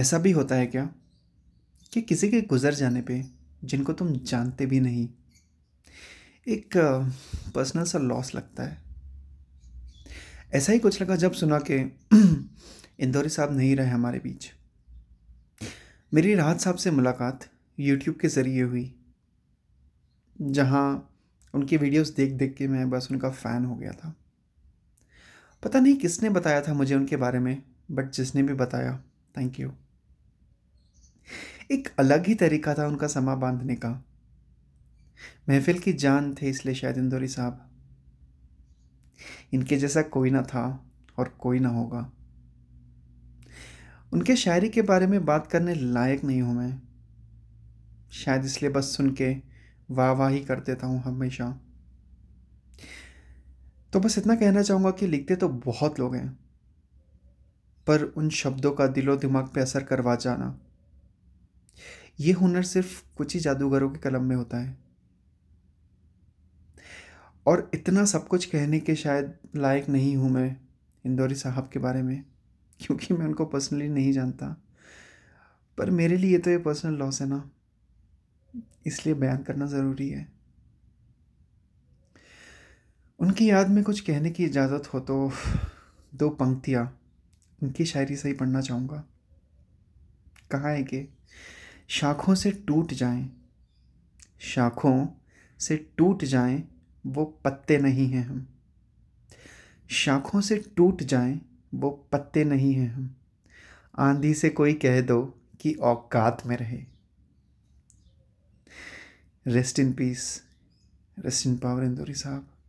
ऐसा भी होता है क्या कि किसी के गुज़र जाने पे, जिनको तुम जानते भी नहीं, एक पर्सनल सा लॉस लगता है? ऐसा ही कुछ लगा जब सुना कि इंदौरी साहब नहीं रहे हमारे बीच। मेरी राहत साहब से मुलाकात यूट्यूब के ज़रिए हुई, जहाँ उनकी वीडियोस देख देख के मैं बस उनका फ़ैन हो गया था। पता नहीं किसने बताया था मुझे उनके बारे में, बट जिसने भी बताया, थैंक यू। एक अलग ही तरीका था उनका समा बांधने का। महफिल की जान थे इसलिए शायद इंदौरी साहब। इनके जैसा कोई ना था और कोई ना होगा। उनके शायरी के बारे में बात करने लायक नहीं हूँ मैं, शायद इसलिए बस सुन के वाह वाह ही कर देता हूँ हमेशा। तो बस इतना कहना चाहूँगा कि लिखते तो बहुत लोग हैं, पर उन शब्दों का दिलो दिमाग पे असर करवा जाना, ये हुनर सिर्फ कुछ ही जादूगरों के कलम में होता है। और इतना सब कुछ कहने के शायद लायक नहीं हूँ मैं इंदौरी साहब के बारे में, क्योंकि मैं उनको पर्सनली नहीं जानता, पर मेरे लिए तो ये पर्सनल लॉस है ना, इसलिए बयान करना ज़रूरी है। उनकी याद में कुछ कहने की इजाज़त हो तो दो पंक्तियाँ उनकी शायरी से ही पढ़ना चाहूँगा। कहाँ है कि शाखों से टूट जाएं, शाखों से टूट जाएं, वो पत्ते नहीं हैं हम। शाखों से टूट जाएं, वो पत्ते नहीं हैं हम। आंधी से कोई कह दो कि औकात में रहे। Rest in peace, rest in power Indori साहब।